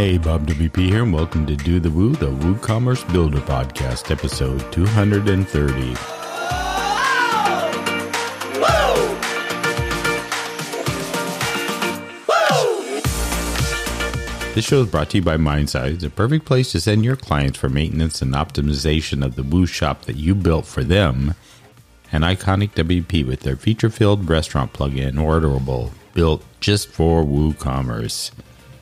Hey, Bob WP here, and welcome to Do the Woo, the WooCommerce Builder Podcast, episode 230. This show is brought to you by MindSize, a perfect place to send your clients for maintenance and optimization of the Woo shop that you built for them, and Iconic WP with their feature-filled restaurant plugin, Orderable, built just for WooCommerce.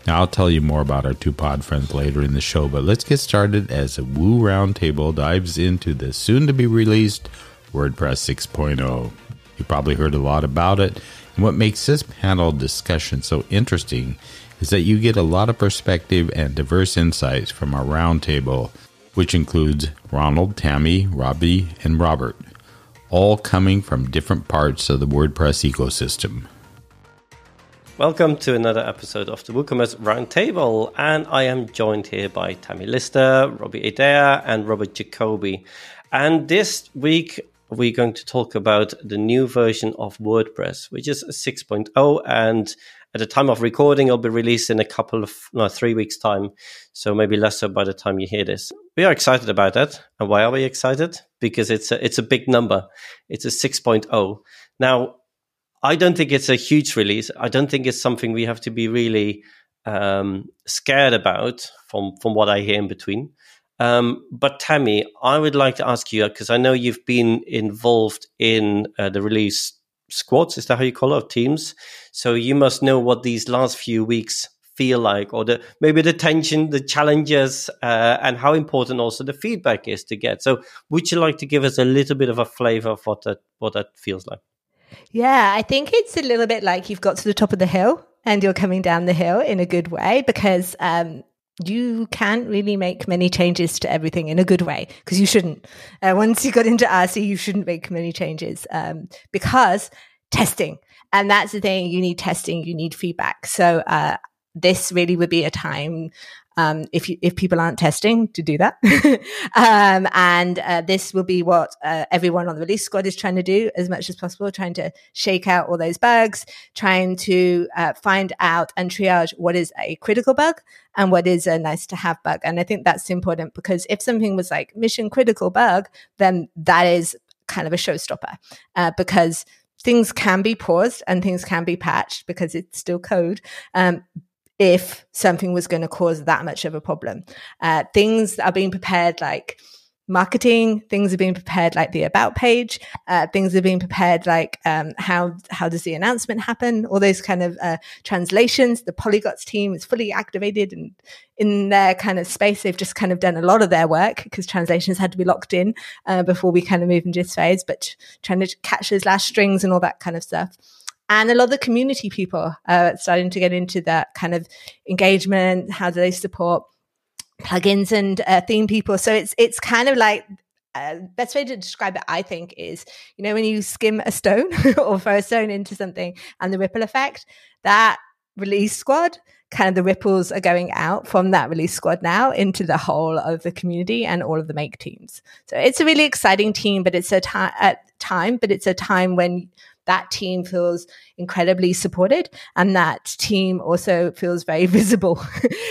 Now, I'll tell you more about our two pod friends later in the show, but let's get started as the Woo Roundtable dives into the soon-to-be-released WordPress 6.0. You probably heard a lot about it, and what makes this panel discussion so interesting is that you get a lot of perspective and diverse insights from our roundtable, which includes Ronald, Tammy, Robbie, and Robert, all coming from different parts of the WordPress ecosystem. Welcome to another episode of the WooCommerce Roundtable, and I am joined here by Tammy Lister, Robbie Adair, and Robert Jacoby. And this week, we're going to talk about the new version of WordPress, which is 6.0, and at the time of recording, it'll be released in a 3 weeks' time, so maybe less so by the time you hear this. We are excited about that. And why are we excited? Because it's a big number. It's a 6.0. Now, I don't think it's a huge release. I don't think it's something we have to be really scared about from what I hear in between. But Tammy, I would like to ask you, because I know you've been involved in the release squads, is that how you call it, of teams? So you must know what these last few weeks feel like, or maybe the tension, the challenges, and how important also the feedback is to get. So would you like to give us a little bit of a flavor of what that feels like? Yeah, I think it's a little bit like you've got to the top of the hill and you're coming down the hill in a good way, because you can't really make many changes to everything in a good way, because you shouldn't. Once you got into RC, you shouldn't make many changes because testing. And that's the thing. You need testing. You need feedback. So this really would be a time if people aren't testing to do that. And this will be what everyone on the release squad is trying to do as much as possible, trying to shake out all those bugs, trying to find out and triage what is a critical bug and what is a nice to have bug. And I think that's important, because if something was like mission critical bug, then that is kind of a showstopper because things can be paused and things can be patched because it's still code. If something was going to cause that much of a problem. Things are being prepared like marketing, things are being prepared like the about page, things are being prepared like how does the announcement happen, all those kind of translations. The polyglots team is fully activated and in their kind of space. They've just kind of done a lot of their work, because translations had to be locked in before we kind of moved into this phase, but trying to catch those last strings and all that kind of stuff. And a lot of the community people are starting to get into that kind of engagement. How do they support plugins and theme people? So it's kind of like, best way to describe it, I think, is, you know, when you skim a stone or throw a stone into something and the ripple effect, that release squad, kind of the ripples are going out from that release squad now into the whole of the community and all of the make teams. So it's a really exciting team, but it's a time when that team feels incredibly supported, and that team also feels very visible,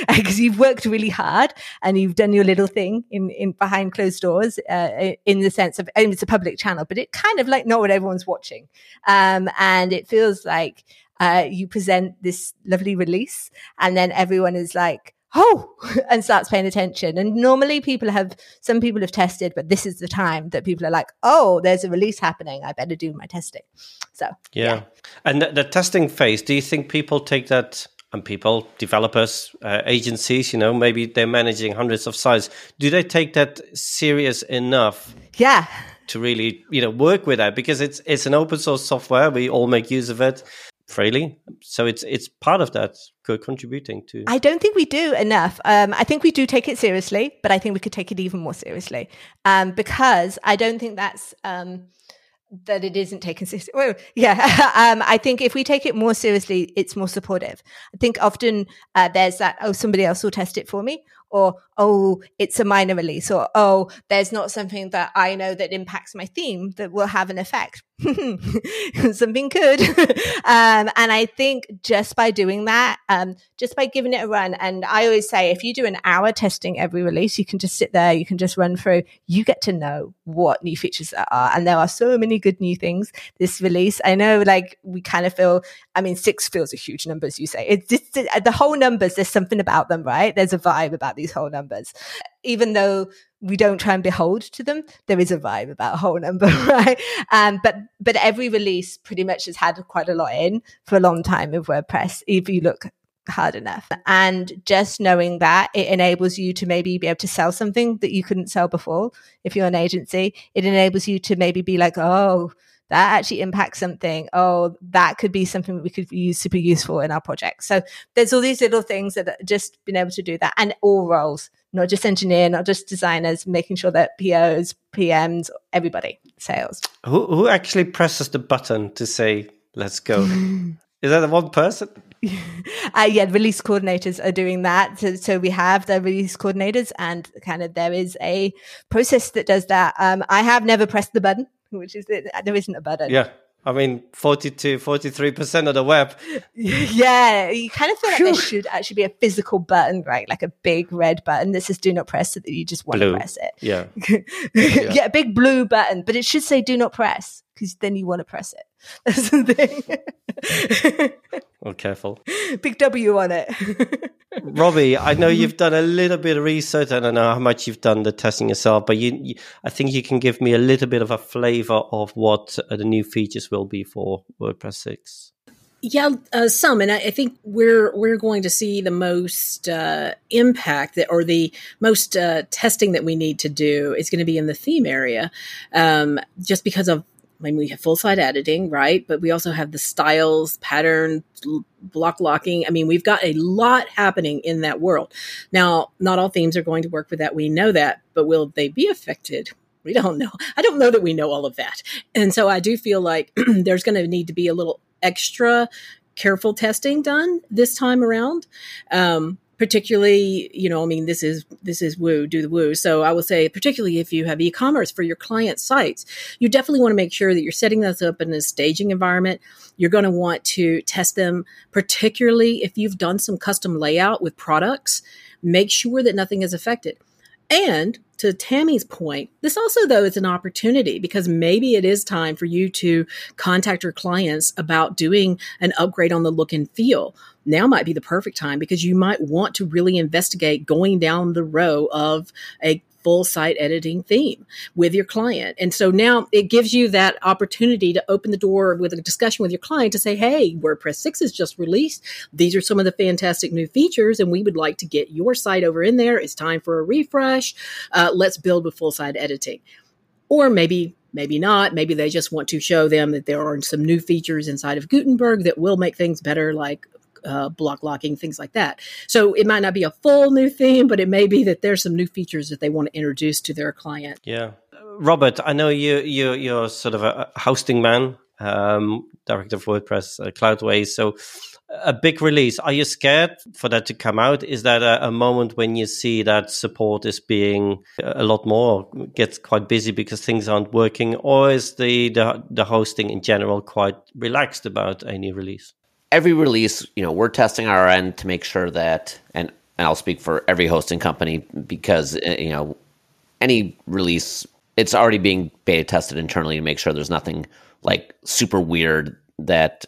because you've worked really hard and you've done your little thing in behind closed doors, in the sense of, and it's a public channel, but it kind of like not what everyone's watching. And it feels like you present this lovely release and then everyone is like, oh, and starts paying attention. And normally some people have tested, but this is the time that people are like, oh, there's a release happening, I better do my testing. So yeah. And the testing phase, do you think people take that, and people, developers, agencies, you know, maybe they're managing hundreds of sites, do they take that serious enough? Yeah. To really, you know, work with that, because it's an open source software. We all make use of it freely. So it's part of that contributing to. I don't think we do enough. I think we do take it seriously, but I think we could take it even more seriously, because I don't think that's that it isn't taken seriously. Well, yeah, I think if we take it more seriously, it's more supportive. I think often there's that, oh, somebody else will test it for me, or, oh, it's a minor release, or, oh, there's not something that I know that impacts my theme that will have an effect. something could. And I think just by doing that, just by giving it a run. And I always say, if you do an hour testing every release, you can just sit there, you can just run through, you get to know what new features there are. And there are so many good new things this release. I know, like, we kind of feel, I mean, 6 feels a huge number, as you say. It's just the whole numbers, there's something about them, right? There's a vibe about these whole numbers. Even though we don't try and behold to them, there is a vibe about a whole number, right? But every release pretty much has had quite a lot in for a long time with WordPress, if you look hard enough. And just knowing that, it enables you to maybe be able to sell something that you couldn't sell before if you're an agency. It enables you to maybe be like, oh, that actually impacts something. Oh, that could be something that we could use super useful in our project. So there's all these little things that are just being able to do that, and all roles, not just engineer, not just designers, making sure that POs, PMs, everybody, sales. Who actually presses the button to say, let's go? Is that one person? Yeah, release coordinators are doing that. So we have the release coordinators, and kind of there is a process that does that. I have never pressed the button, which is there isn't a button. Yeah, I mean, 42, 43% of the web. Yeah, you kind of feel like there should actually be a physical button, right? Like a big red button that says do not press, so that you just want to press it. Yeah. Yeah, a big blue button, but it should say do not press, because then you want to press it. That's the thing. Well, careful. Big W on it. Robbie, I know you've done a little bit of research. I don't know how much you've done the testing yourself, but you I think you can give me a little bit of a flavor of what the new features will be for WordPress 6. Yeah, some. And I think we're going to see the most impact or the most testing that we need to do is going to be in the theme area, just because of, I mean, we have full site editing, right? But we also have the styles, pattern, block locking. I mean, we've got a lot happening in that world. Now, not all themes are going to work with that. We know that, but will they be affected? We don't know. I don't know that we know all of that. And so I do feel like there's going to need to be a little extra careful testing done this time around. Particularly, you know, I mean, this is Woo, Do the Woo. So I will say, particularly if you have e-commerce for your client sites, you definitely want to make sure that you're setting those up in a staging environment. You're going to want to test them, particularly if you've done some custom layout with products. Make sure that nothing is affected. And to Tammy's point, this also, though, is an opportunity, because maybe it is time for you to contact your clients about doing an upgrade on the look and feel. Now might be the perfect time, because you might want to really investigate going down the row of a full site editing theme with your client. And so now it gives you that opportunity to open the door with a discussion with your client to say, hey, WordPress 6 is just released. These are some of the fantastic new features, and we would like to get your site over in there. It's time for a refresh. Let's build with full site editing. Or maybe not. Maybe they just want to show them that there are some new features inside of Gutenberg that will make things better, like block locking, things like that. So it might not be a full new theme, but it may be that there's some new features that they want to introduce to their client. Yeah. Robert, I know you're sort of a hosting man, director of WordPress, Cloudways. So a big release. Are you scared for that to come out? Is that a moment when you see that support is being a lot more, gets quite busy because things aren't working? Or is the hosting in general quite relaxed about any release? Every release, you know, we're testing our end to make sure that, and I'll speak for every hosting company, because, you know, any release, it's already being beta tested internally to make sure there's nothing like super weird that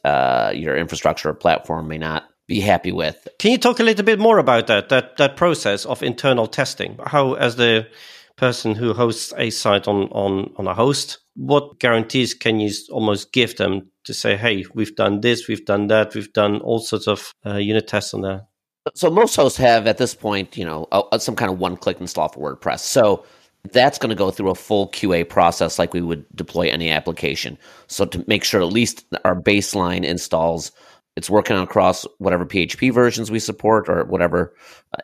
your infrastructure or platform may not be happy with. Can you talk a little bit more about that process of internal testing? How, as the person who hosts a site on a host, what guarantees can you almost give them to say, hey, we've done this, we've done that, we've done all sorts of unit tests on that? So most hosts have at this point, you know, some kind of one-click install for WordPress. So that's going to go through a full QA process like we would deploy any application. So to make sure at least our baseline installs, it's working across whatever PHP versions we support or whatever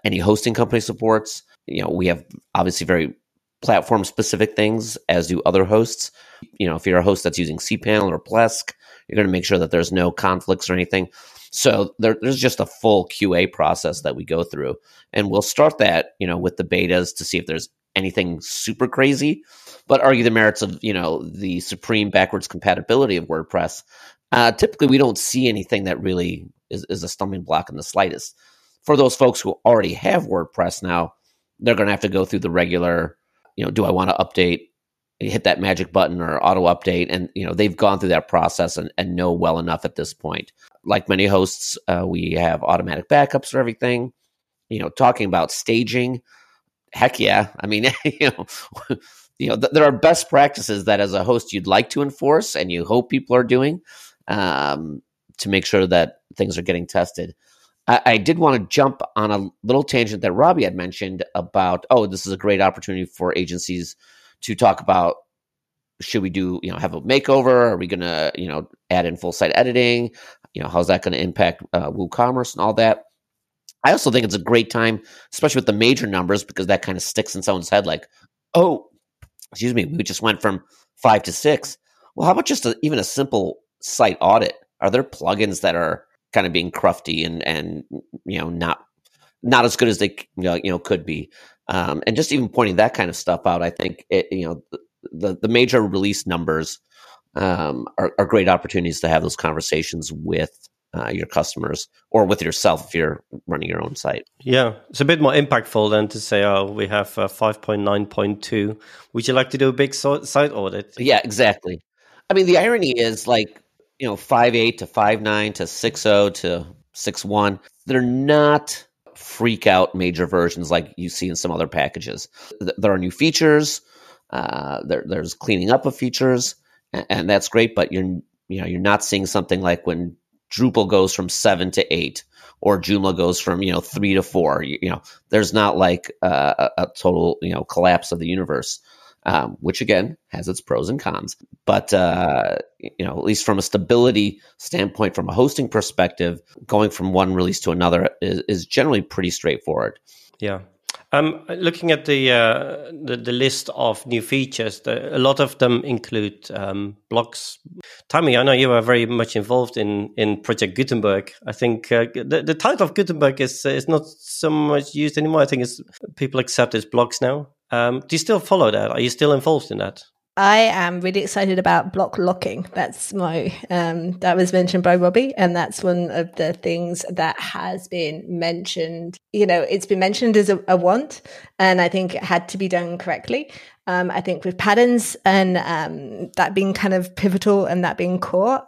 any hosting company supports. You know, we have obviously very platform-specific things, as do other hosts. You know, if you're a host that's using cPanel or Plesk, you're going to make sure that there's no conflicts or anything. So there's just a full QA process that we go through. And we'll start that, you know, with the betas to see if there's anything super crazy, but argue the merits of, you know, the supreme backwards compatibility of WordPress. Typically, we don't see anything that really is a stumbling block in the slightest. For those folks who already have WordPress now, they're going to have to go through the regular, you know, do I want to update? You hit that magic button or auto update. And, you know, they've gone through that process and know well enough at this point. Like many hosts, we have automatic backups for everything. You know, talking about staging, heck yeah. I mean, there are best practices that as a host you'd like to enforce and you hope people are doing to make sure that things are getting tested. I did want to jump on a little tangent that Robbie had mentioned about, this is a great opportunity for agencies to talk about, should we do, you know, have a makeover? Are we going to, you know, add in full site editing? You know, how's that going to impact WooCommerce and all that? I also think it's a great time, especially with the major numbers, because that kind of sticks in someone's head like, we just went from 5 to 6. Well, how about just even a simple site audit? Are there plugins that are kind of being crufty and you know, not as good as they could be? And just even pointing that kind of stuff out, I think the major release numbers are great opportunities to have those conversations with your customers or with yourself if you're running your own site. Yeah, it's a bit more impactful than to say, we have 5.9.2. Would you like to do a big site audit? Yeah, exactly. I mean, the irony is 5.8 to 5.9 to 6.0 to 6.1, they're not freak out major versions like you see in some other packages. There are new features. There's cleaning up of features, and that's great. But you're not seeing something like when Drupal goes from 7 to 8, or Joomla goes from 3 to 4. There's not a total collapse of the universe, which again has its pros and cons. But at least from a stability standpoint, from a hosting perspective, going from one release to another is generally pretty straightforward. Yeah. Looking at the list of new features, a lot of them include blocks. Tammy, I know you are very much involved in Project Gutenberg. I think the title of Gutenberg is not so much used anymore. I think people accept it's blocks now. Do you still follow that? Are you still involved in that? I am really excited about block locking. That's that was mentioned by Robbie, and that's one of the things that has been mentioned. It's been mentioned as a want, and I think it had to be done correctly. I think with patterns and that being kind of pivotal and that being core,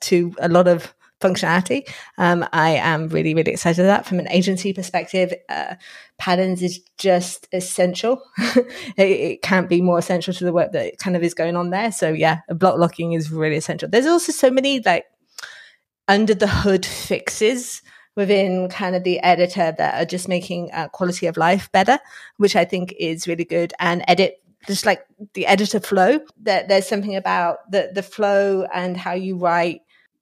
to a lot of functionality. I am really, really excited about that. From an agency perspective, patterns is just essential. It can't be more essential to the work that kind of is going on there. So yeah, block locking is really essential. There's also so many under the hood fixes within kind of the editor that are just making quality of life better, which I think is really good. And just like the editor flow, that there's something about the flow and how you write.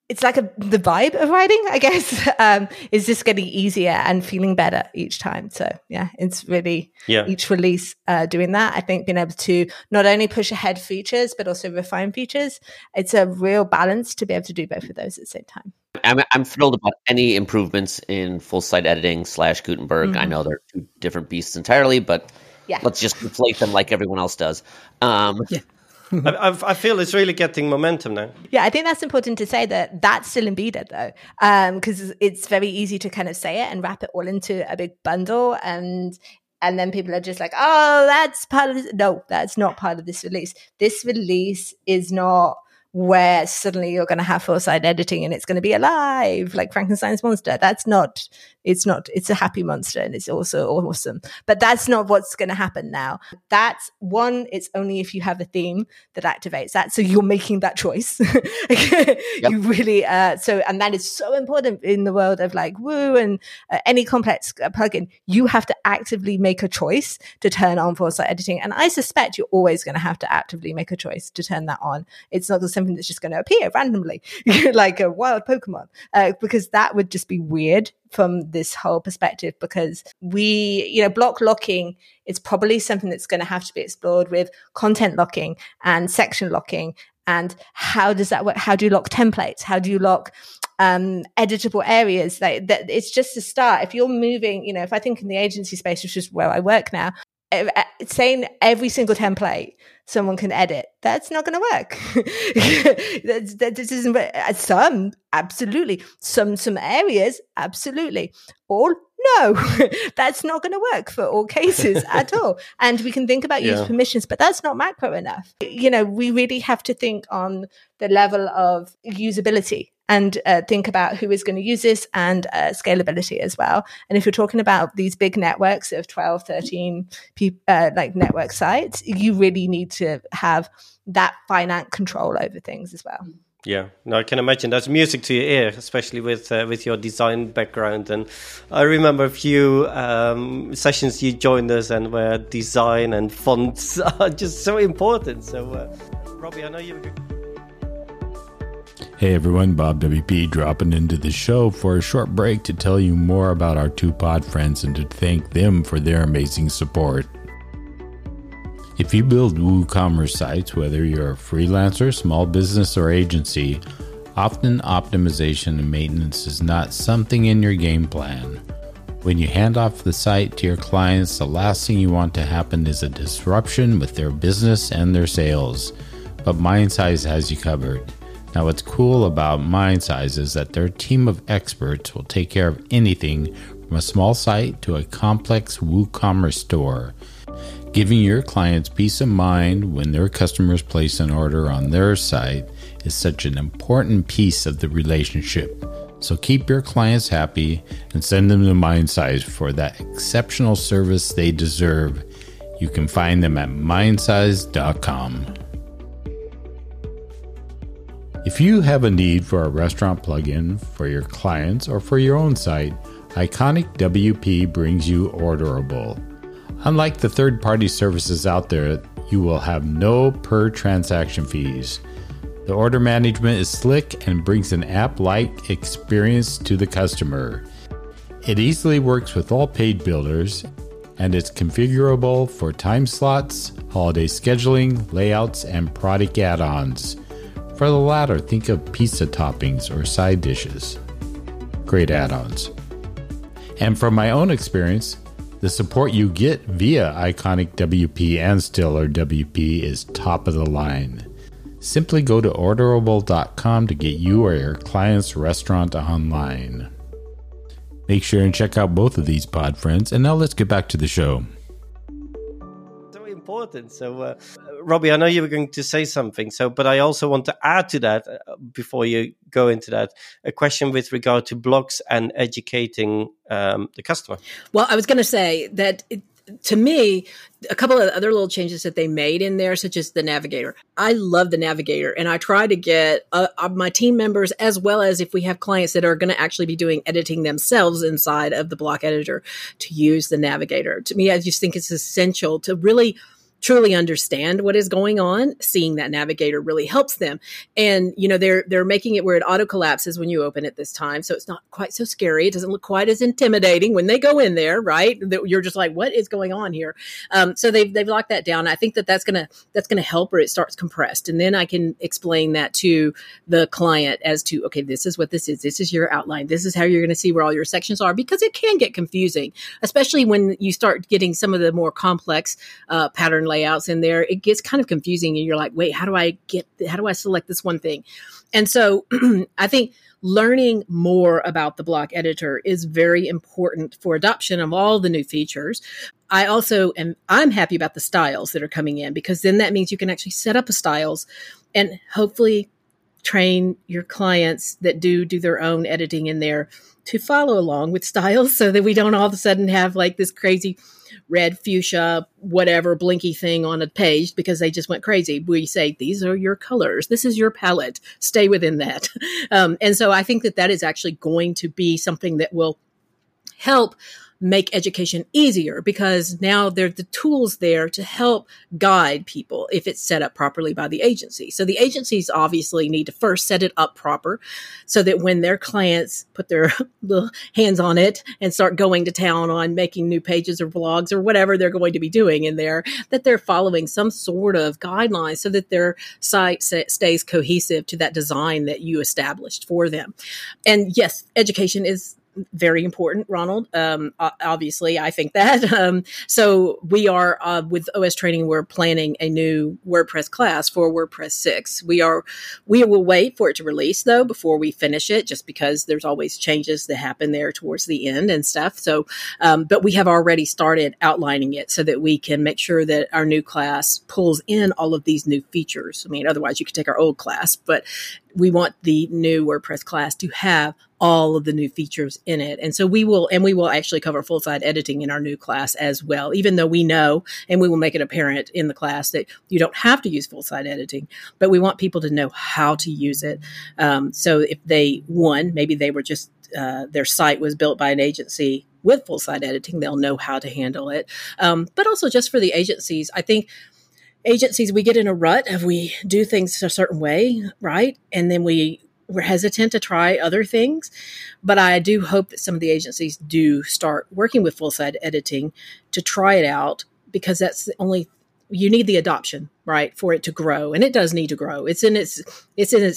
It's the vibe of writing, I guess, is just getting easier and feeling better each time. So yeah, it's really each release doing that. I think being able to not only push ahead features, but also refine features. It's a real balance to be able to do both of those at the same time. I'm thrilled about any improvements in full site editing / Gutenberg. Mm-hmm. I know they're two different beasts entirely, but let's just conflate them like everyone else does. I feel it's really getting momentum now. Yeah, I think that's important to say that that's still in beta though, because it's very easy to kind of say it and wrap it all into a big bundle, and then people are just like, that's part of this. No, that's not part of this release. This release is not where suddenly you're going to have full site editing and it's going to be alive like Frankenstein's monster. That's not, it's a happy monster and it's also awesome, but that's not what's going to happen now. That's one, it's only if you have a theme that activates that. So you're making that choice. Yep. You really, and that is so important in the world of Woo and any complex plugin. You have to actively make a choice to turn on full site editing. And I suspect you're always going to have to actively make a choice to turn that on. It's not something that's just going to appear randomly like a wild Pokemon, because that would just be weird from this whole perspective. Because we, block locking is probably something that's going to have to be explored with content locking and section locking. And how does that work? How do you lock templates? How do you lock editable areas? It's just a start. If you're moving, if I think in the agency space, which is where I work now, saying every single template someone can edit, that's not going to work. That isn't some, absolutely. Some areas, absolutely. All, no, that's not going to work for all cases at all. And we can think about user permissions, but that's not macro enough. You know, we really have to think on the level of usability and think about who is going to use this, and scalability as well. And if you're talking about these big networks of 12, 13 like network sites, you really need to have that finite control over things as well. Yeah, no, I can imagine that's music to your ear, especially with your design background. And I remember a few sessions you joined us and where design and fonts are just so important. So, Robbie, I know you... Hey everyone, Bob WP dropping into the show for a short break to tell you more about our two pod friends and to thank them for their amazing support. If you build WooCommerce sites, whether you're a freelancer, small business, or agency, often optimization and maintenance is not something in your game plan. When you hand off the site to your clients, the last thing you want to happen is a disruption with their business and their sales. But MindSize has you covered. Now, what's cool about MindSize is that their team of experts will take care of anything from a small site to a complex WooCommerce store, giving your clients peace of mind when their customers place an order on their site is such an important piece of the relationship. So keep your clients happy and send them to MindSize for that exceptional service they deserve. You can find them at mindsize.com. If you have a need for a restaurant plugin for your clients or for your own site, Iconic WP brings you Orderable. Unlike the third-party services out there, you will have no per-transaction fees. The order management is slick and brings an app-like experience to the customer. It easily works with all paid builders, and it's configurable for time slots, holiday scheduling, layouts, and product add-ons. For the latter, think of pizza toppings or side dishes. Great add-ons. And from my own experience, the support you get via Iconic WP and StellarWP is top of the line. Simply go to Orderable.com to get you or your client's restaurant online. Make sure and check out both of these pod friends. And now let's get back to the show. So important. So, Robbie, I know you were going to say something, but I also want to add to that before you go into that, a question with regard to blogs and educating the customer. Well, I was going to say that to me, a couple of other little changes that they made in there, such as the navigator. I love the navigator, and I try to get my team members, as well as if we have clients that are going to actually be doing editing themselves inside of the block editor, to use the navigator. To me, I just think it's essential to really truly understand what is going on. Seeing that navigator really helps them. And, you know, they're making it where it auto collapses when you open it this time. So it's not quite so scary. It doesn't look quite as intimidating when they go in there, right? You're just like, what is going on here? So they've locked that down. I think that's going to help, or it starts compressed. And then I can explain that to the client as to, okay, this is what this is. This is your outline. This is how you're going to see where all your sections are, because it can get confusing, especially when you start getting some of the more complex pattern layouts in there. It gets kind of confusing, and you're like, wait, how do I select this one thing? And so I think learning more about the block editor is very important for adoption of all the new features. I also I'm happy about the styles that are coming in, because then that means you can actually set up a styles and hopefully train your clients that do their own editing in there to follow along with styles, so that we don't all of a sudden have like this crazy red fuchsia, whatever blinky thing on a page because they just went crazy. We say, these are your colors. This is your palette. Stay within that. And so I think that is actually going to be something that will help make education easier, because now there are the tools there to help guide people if it's set up properly by the agency. So the agencies obviously need to first set it up proper, so that when their clients put their little hands on it and start going to town on making new pages or blogs or whatever they're going to be doing in there, that they're following some sort of guidelines so that their site stays cohesive to that design that you established for them. And yes, education is very important, Ronald. Obviously, I think that. So we are, with OS Training, we're planning a new WordPress class for WordPress 6. We will wait for it to release, though, before we finish it, just because there's always changes that happen there towards the end and stuff. So, but we have already started outlining it so that we can make sure that our new class pulls in all of these new features. I mean, otherwise you could take our old class, but we want the new WordPress class to have all of the new features in it. And so we will actually cover full site editing in our new class as well, even though we know, and we will make it apparent in the class, that you don't have to use full site editing, but we want people to know how to use it. So if they, maybe they were just, their site was built by an agency with full site editing, they'll know how to handle it. But also just for the agencies, I think agencies, we get in a rut if we do things a certain way, right? And then we're hesitant to try other things, but I do hope that some of the agencies do start working with full site editing to try it out, because that's the only, you need the adoption, right, for it to grow. And it does need to grow. It's in its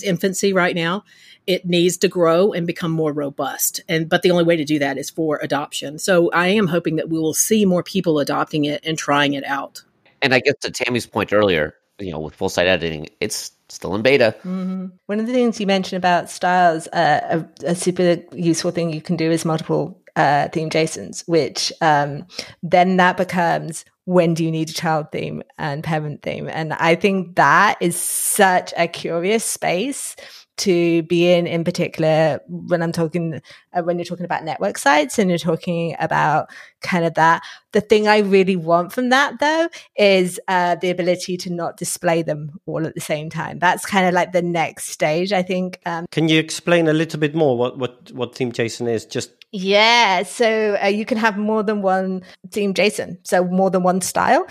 infancy right now. It needs to grow and become more robust. But the only way to do that is for adoption. So I am hoping that we will see more people adopting it and trying it out. And I guess to Tammy's point earlier, with full site editing, it's still in beta. Mm-hmm. One of the things you mentioned about styles, a super useful thing you can do is multiple theme JSONs, which then that becomes, when do you need a child theme and parent theme? And I think that is such a curious space to be in particular when I'm talking, when you're talking about network sites and you're talking about kind of that. The thing I really want from that, though, is the ability to not display them all at the same time. That's kind of like the next stage, I think. Can you explain a little bit more what theme JSON is? Yeah, so you can have more than one theme JSON, so more than one style.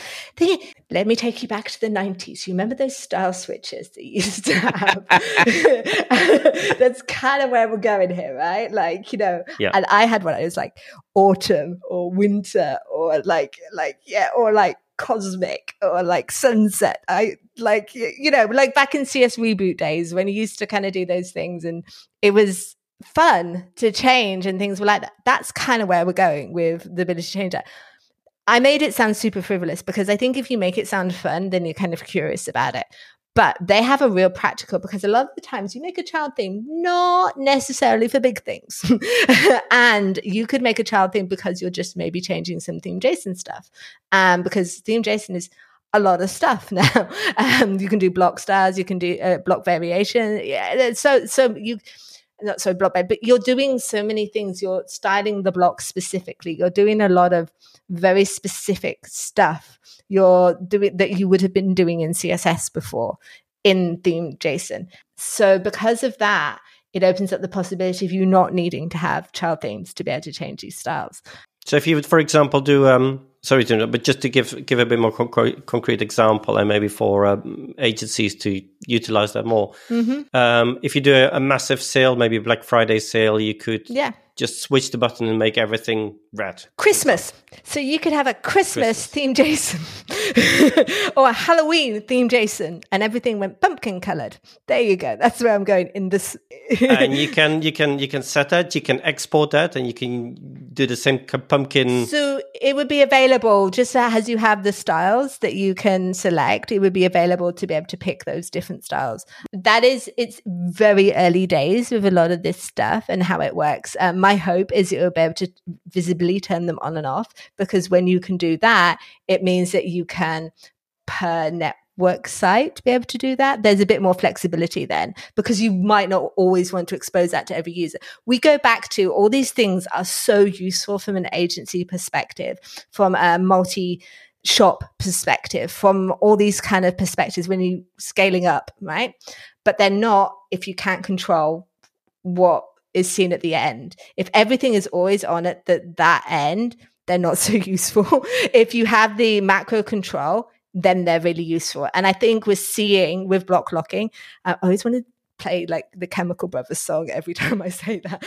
Let me take you back to the 90s. You remember those style switches that you used to have? That's kind of where we're going here, right? Yeah. And I had one. I was like autumn or winter or like cosmic or like sunset. Like back in CS Reboot days when you used to kind of do those things, and it was fun to change and things were like that. That's kind of where we're going with the ability to change that. I made it sound super frivolous because I think if you make it sound fun, then you're kind of curious about it. But they have a real practical, because a lot of the times you make a child theme not necessarily for big things. And you could make a child theme because you're just maybe changing some theme JSON stuff. Because theme JSON is a lot of stuff now. You can do block styles, you can do block variation. Yeah, so you... not so block bed, but you're doing so many things. You're styling the block specifically. You're doing a lot of very specific stuff you're doing that you would have been doing in CSS before in theme JSON. So because of that, it opens up the possibility of you not needing to have child themes to be able to change these styles. So if you would, for example, do, sorry to interrupt, but just to give a bit more concrete example, and maybe for agencies to utilize that more. Mm-hmm. If you do a massive sale, maybe Black Friday sale, you could just switch the button and make everything red. Christmas. So you could have a Christmas theme JSON or a Halloween theme JSON, and everything went pumpkin colored. There you go. That's where I'm going in this. And you can set that. You can export that, and you can do the same pumpkin. So it would be available just as you have the styles that you can select. It would be available to be able to pick those different styles. That is, it's very early days with a lot of this stuff and how it works. My hope is it will be able to visibly turn them on and off, because when you can do that, it means that you can per network site be able to do that. There's a bit more flexibility then, because you might not always want to expose that to every user. We go back to all these things are so useful from an agency perspective, from a multi-shop perspective, from all these kind of perspectives when you're scaling up, right? But they're not if you can't control what is seen at the end. If everything is always on at that end, they're not so useful. If you have the macro control, then they're really useful. And I think we're seeing with block locking, I always want to play like the Chemical Brothers song every time I say that.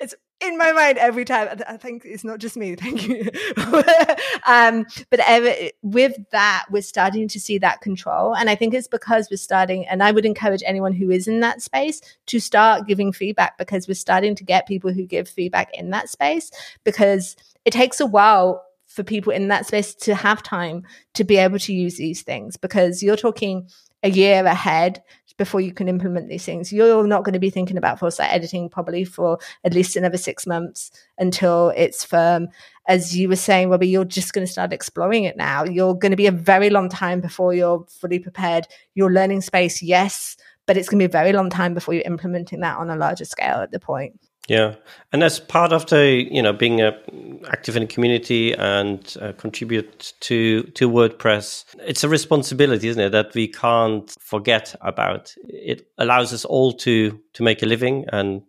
it's in my mind every time. I think it's not just me. Thank you. But with that, we're starting to see that control. And I think it's because we're starting, and I would encourage anyone who is in that space to start giving feedback, because we're starting to get people who give feedback in that space, because it takes a while for people in that space to have time to be able to use these things, because you're talking a year ahead before you can implement these things. You're not going to be thinking about full site editing probably for at least another 6 months until it's firm. As you were saying, Robbie, you're just going to start exploring it now. You're going to be a very long time before you're fully prepared. Your learning space, yes, but it's going to be a very long time before you're implementing that on a larger scale at the point. Yeah, and that's part of the, you know, being active in a community and contribute to WordPress. It's a responsibility, isn't it, that we can't forget about. It allows us all to make a living and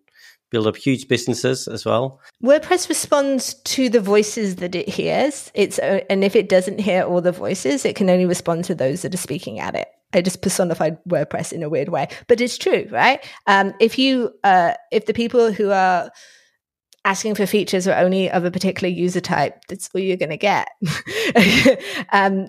build up huge businesses as well. WordPress responds to the voices that it hears. And if it doesn't hear all the voices, it can only respond to those that are speaking at it. I just personified WordPress in a weird way, but it's true, right? If the people who are asking for features are only of a particular user type, that's all you're going to get.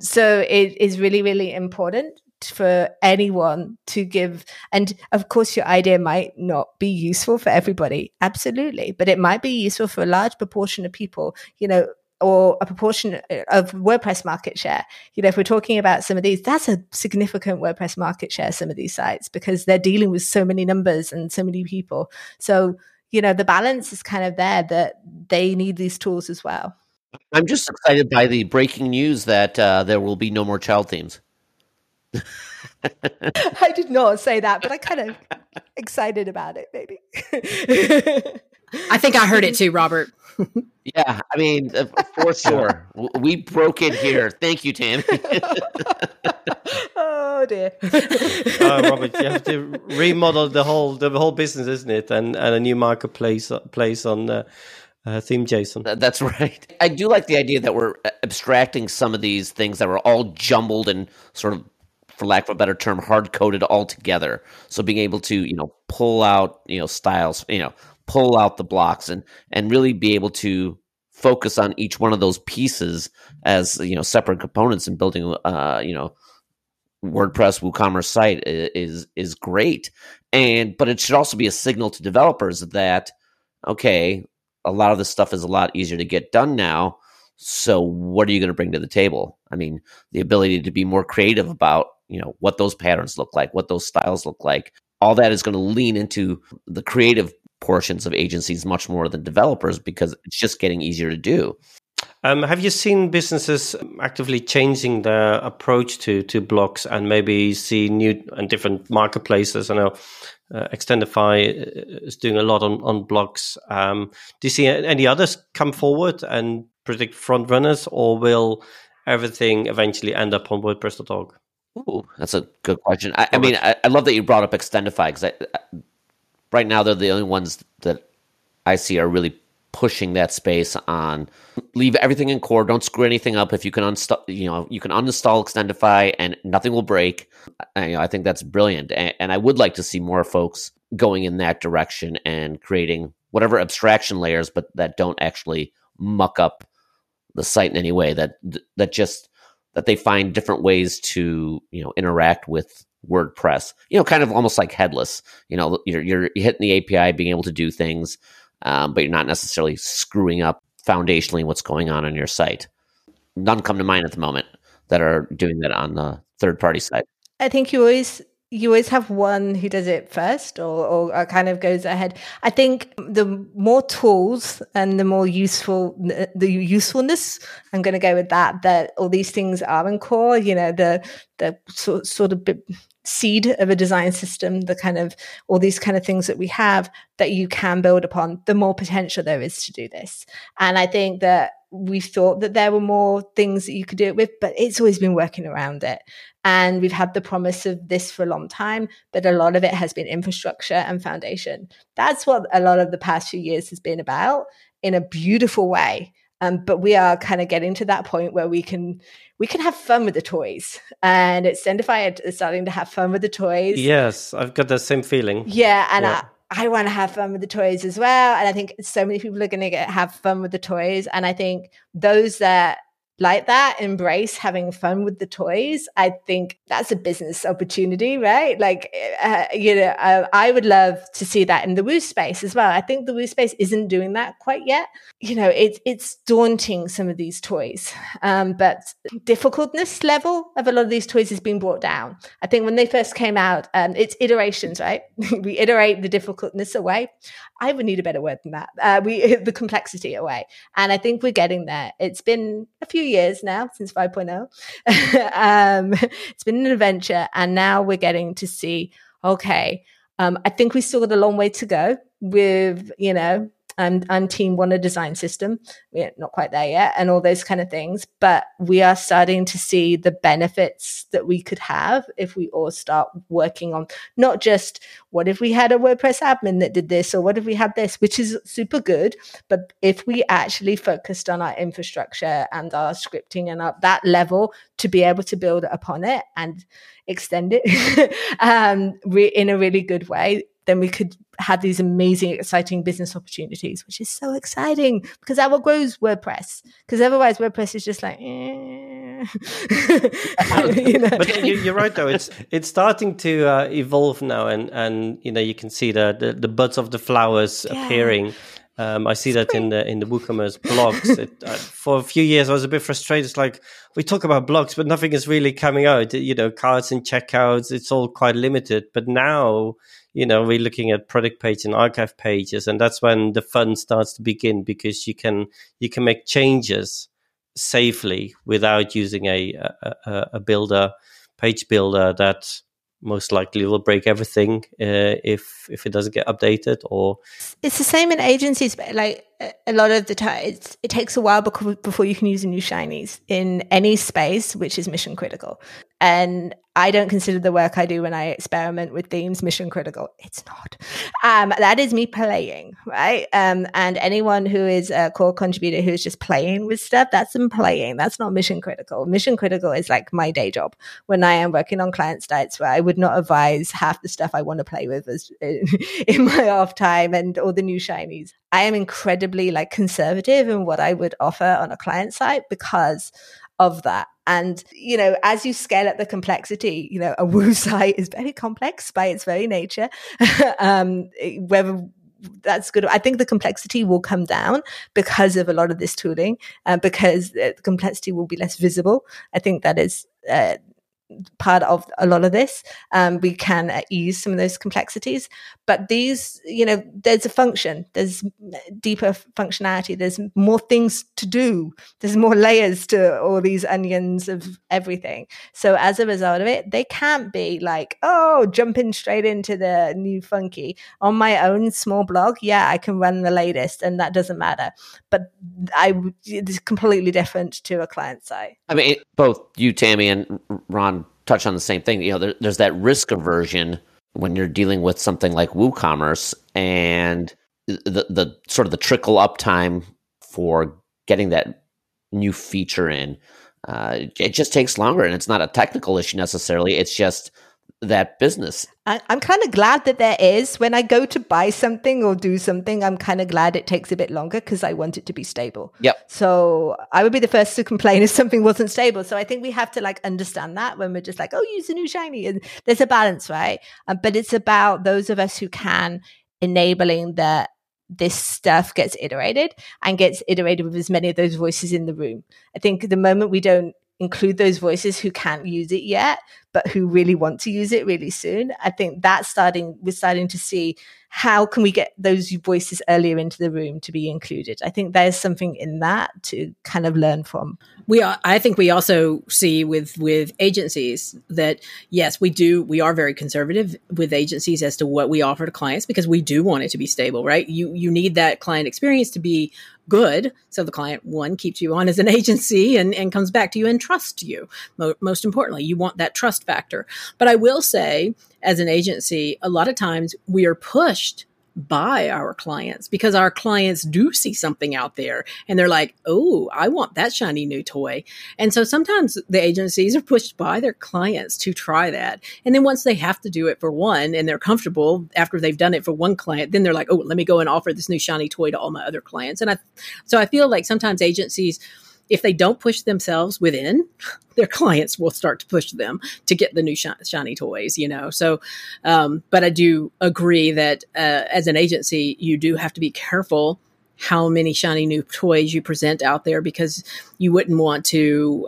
So it is really, really important for anyone to give. And of course, your idea might not be useful for everybody, absolutely, but it might be useful for a large proportion of people, you know, or a proportion of WordPress market share. You know, if we're talking about some of these, that's a significant WordPress market share, some of these sites, because they're dealing with so many numbers and so many people. So, you know, the balance is kind of there that they need these tools as well. I'm just excited by the breaking news that there will be no more child themes. I did not say that, but I kind of excited about it, maybe. I think I heard it too, Robert. Yeah, I mean, for sure. We broke it here. Thank you, Tammy. Oh, dear. Robert, you have to remodel the whole business, isn't it? And a new marketplace on theme JSON. That's right. I do like the idea that we're abstracting some of these things that were all jumbled and sort of, for lack of a better term, hard-coded all together. So being able to, you know, pull out, you know, styles, you know, pull out the blocks and really be able to focus on each one of those pieces as, you know, separate components and building, you know, WordPress WooCommerce site is great. But it should also be a signal to developers that, okay, a lot of this stuff is a lot easier to get done now. So what are you going to bring to the table? I mean, the ability to be more creative about, you know, what those patterns look like, what those styles look like. All that is going to lean into the creative portions of agencies much more than developers, because it's just getting easier to do. Have you seen businesses actively changing their approach to blocks and maybe see new and different marketplaces? I know Extendify is doing a lot on blocks. Do you see any others come forward and predict front runners, or will everything eventually end up on WordPress.org? Ooh, that's a good question. I mean, I love that you brought up Extendify, because right now, they're the only ones that I see are really pushing that space on leave everything in core. Don't screw anything up. If you can uninstall Extendify and nothing will break. I think that's brilliant. And I would like to see more folks going in that direction and creating whatever abstraction layers, but that don't actually muck up the site in any way, that they find different ways to, you know, interact with WordPress, you know, kind of almost like headless. You know, you're hitting the API, being able to do things, but you're not necessarily screwing up foundationally what's going on your site. None come to mind at the moment that are doing that on the third-party side. I think you always have one who does it first or kind of goes ahead. I think the more tools and the more usefulness, I'm going to go with that all these things are in core, you know, the sort of bit seed of a design system, the kind of all these kind of things that we have that you can build upon, the more potential there is to do this. And I think that we thought that there were more things that you could do it with, but it's always been working around it. And we've had the promise of this for a long time, but a lot of it has been infrastructure and foundation. That's what a lot of the past few years has been about in a beautiful way. But we are kind of getting to that point where we can have fun with the toys, and Extendify is starting to have fun with the toys. Yes, I've got that same feeling. Yeah, and yeah. I want to have fun with the toys as well. And I think so many people are going to have fun with the toys. And I think those that like that embrace having fun with the toys, I think that's a business opportunity, right? Like, I would love to see that in the Woo space as well. I think the Woo space isn't doing that quite yet. You know, it's daunting, some of these toys, but difficultness level of a lot of these toys is being brought down. I think when they first came out, it's iterations, right? We iterate the difficultness away. I would need a better word than that. The complexity away. And I think we're getting there. It's been a few years now since 5.0. It's been an adventure, and now we're getting to see, okay, I think we still got a long way to go with, you know, I'm team want a design system. We're not quite there yet, and all those kind of things, but we are starting to see the benefits that we could have if we all start working on not just what if we had a WordPress admin that did this, or what if we had this, which is super good, but if we actually focused on our infrastructure and our scripting and that level to be able to build upon it and extend it in a really good way, then we could have these amazing, exciting business opportunities, which is so exciting, because that will grow WordPress. Because otherwise, WordPress is just like, you know? But you're right, though. It's starting to evolve now, and you know, you can see the buds of the flowers appearing. I see that in the WooCommerce blogs. For a few years, I was a bit frustrated. It's like, we talk about blogs, but nothing is really coming out. You know, cards and checkouts, it's all quite limited. But now, you know, we're looking at product pages and archive pages, and that's when the fun starts to begin, because you can make changes safely without using a builder, page builder, that most likely will break everything if it doesn't get updated. Or it's the same in agencies, but like a lot of the time it takes a while before you can use a new shinies in any space which is mission critical. And I don't consider the work I do when I experiment with themes mission critical. It's not. That is me playing, right? And anyone who is a core contributor who is just playing with stuff, that's them playing. That's not mission critical. Mission critical is like my day job when I am working on client sites, where I would not advise half the stuff I want to play with in my off time and all the new shinies. I am incredibly like conservative in what I would offer on a client site because of that. And, you know, as you scale up the complexity, you know, a Woo site is very complex by its very nature. Whether that's good, I think the complexity will come down because of a lot of this tooling, because the complexity will be less visible. I think that is part of a lot of this. We can ease some of those complexities, but these, you know, there's a function, there's deeper functionality, there's more things to do, there's more layers to all these onions of everything. So as a result of it, they can't be like, oh, jumping straight into the new funky on my own small blog. Yeah, I can run the latest and that doesn't matter, but it's completely different to a client side. I mean, both you, Tammy, and Ron touch on the same thing. You know, there's that risk aversion when you're dealing with something like WooCommerce, and the sort of the trickle up time for getting that new feature in. It just takes longer, and it's not a technical issue necessarily. It's just that business. I'm kind of glad that there is. When I go to buy something or do something, I'm kind of glad it takes a bit longer because I want it to be stable. Yep. So I would be the first to complain if something wasn't stable. So I think we have to like understand that when we're just like, oh, use a new shiny. And there's a balance, right? But it's about those of us who can enabling that this stuff gets iterated and gets iterated with as many of those voices in the room. I think the moment we don't include those voices who can't use it yet, but who really want to use it really soon, I think that's we're starting to see how can we get those voices earlier into the room to be included. I think there's something in that to kind of learn from. I think we also see with agencies that, yes, we are very conservative with agencies as to what we offer to clients, because we do want it to be stable, right? You need that client experience to be good, so the client, one, keeps you on as an agency and comes back to you and trusts you. Most importantly, you want that trust factor. But I will say, as an agency, a lot of times we are pushed by our clients, because our clients do see something out there and they're like, oh, I want that shiny new toy. And so sometimes the agencies are pushed by their clients to try that. And then once they have to do it for one and they're comfortable after they've done it for one client, then they're like, oh, let me go and offer this new shiny toy to all my other clients. And so I feel like sometimes agencies, if they don't push themselves within, their clients will start to push them to get the new shiny toys, you know? So, but I do agree that as an agency, you do have to be careful how many shiny new toys you present out there, because you wouldn't want to,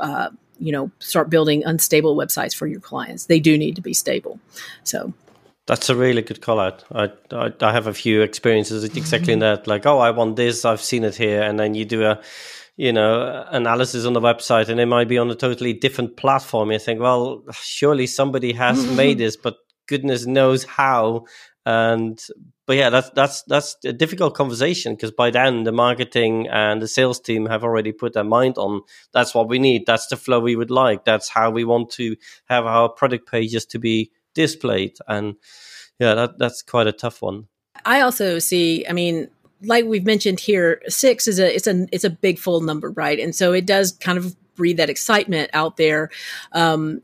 start building unstable websites for your clients. They do need to be stable. So that's a really good call out. I have a few experiences exactly in that, like, oh, I want this, I've seen it here. And then you do analysis on the website, and it might be on a totally different platform. You think, well, surely somebody has made this, but goodness knows how. But yeah, that's a difficult conversation, because by then the marketing and the sales team have already put their mind on, that's what we need. That's the flow we would like. That's how we want to have our product pages to be displayed. And yeah, that's quite a tough one. I also see, like we've mentioned here, 6 is it's a big full number, right? And so it does kind of breed that excitement out there,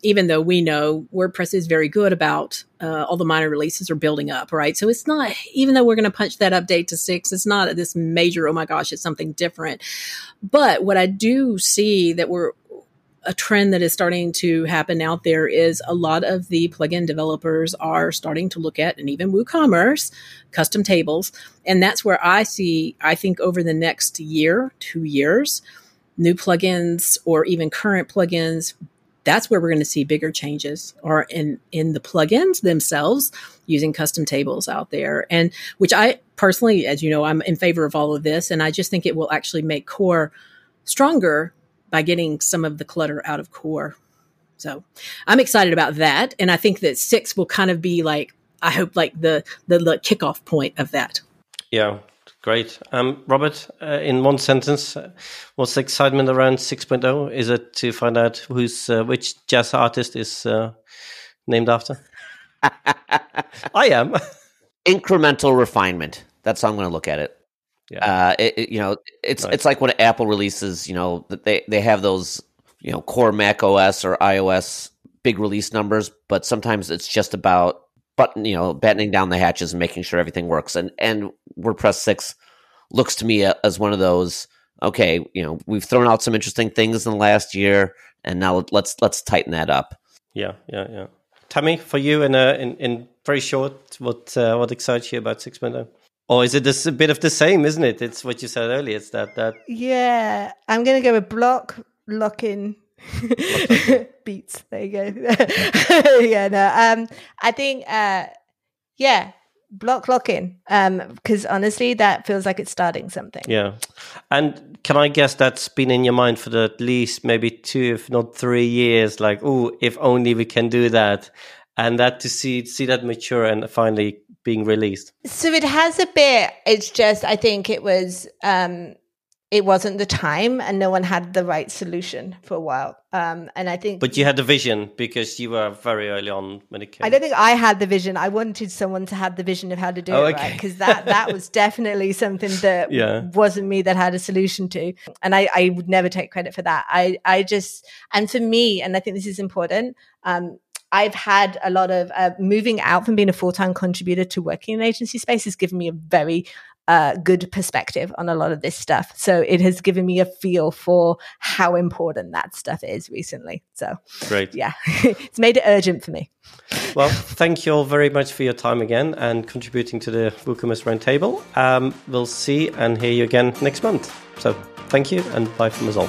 even though we know WordPress is very good about all the minor releases are building up, right? So it's not, even though we're going to punch that update to 6, it's not this major, oh my gosh, it's something different. But what I do see that a trend that is starting to happen out there is a lot of the plugin developers are starting to look at, and even WooCommerce, custom tables. And that's where I think over the next year, 2 years, new plugins or even current plugins, that's where we're going to see bigger changes or in the plugins themselves using custom tables out there. And which I personally, as you know, I'm in favor of all of this. And I just think it will actually make core stronger by getting some of the clutter out of core. So I'm excited about that. And I think that 6 will kind of be like, I hope, like the kickoff point of that. Yeah, great. Robert, in one sentence, what's the excitement around 6.0? Is it to find out which jazz artist is named after? I am. Incremental refinement. That's how I'm going to look at it. Yeah. It's like when Apple releases, they have those, core Mac OS or iOS big release numbers, but sometimes it's just about battening down the hatches and making sure everything works. And WordPress 6 looks to me as one of those, okay, we've thrown out some interesting things in the last year, and now let's tighten that up. Yeah. Tammy, for you in very short, what excites you about 6.0? Or is it a bit of the same, isn't it? It's what you said earlier. It's that. Yeah, I'm going to go with block locking beats. There you go. I think, block locking. Because honestly, that feels like it's starting something. Yeah. And can I guess that's been in your mind for at least maybe 2, if not 3 years? Like, oh, if only we can do that. And that to see that mature and finally being released. So it has a bit. It's just, I think it was, it wasn't the time, and no one had the right solution for a while. And I think, but you had the vision, because you were very early on when it came. I don't think I had the vision. I wanted someone to have the vision of how to do it, right? Because that was definitely something that wasn't me that had a solution to. And I would never take credit for that. And for me, and I think this is important, I've had a lot of moving out from being a full-time contributor to working in agency space has given me a very good perspective on a lot of this stuff. So it has given me a feel for how important that stuff is recently. So great. Yeah, it's made it urgent for me. Well, thank you all very much for your time again and contributing to the WooCommerce Roundtable. We'll see and hear you again next month. So thank you, and bye from us all.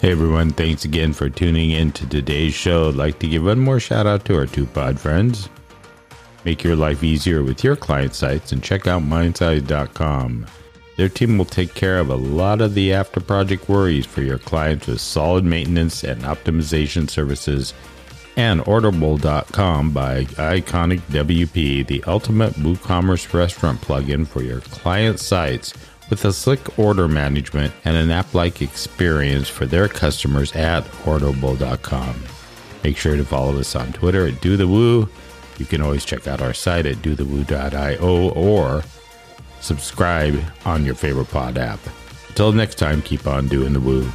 Hey everyone, thanks again for tuning in to today's show. I'd like to give one more shout out to our 2 pod friends. Make your life easier with your client sites and check out MindSize.com. Their team will take care of a lot of the after project worries for your clients with solid maintenance and optimization services. And Orderable.com by Iconic WP, the ultimate WooCommerce restaurant plugin for your client sites, with a slick order management and an app-like experience for their customers at Orderable.com. Make sure to follow us on Twitter at Do the Woo, You can always check out our site at dothewoo.io or subscribe on your favorite pod app. Until next time, keep on doing the woo.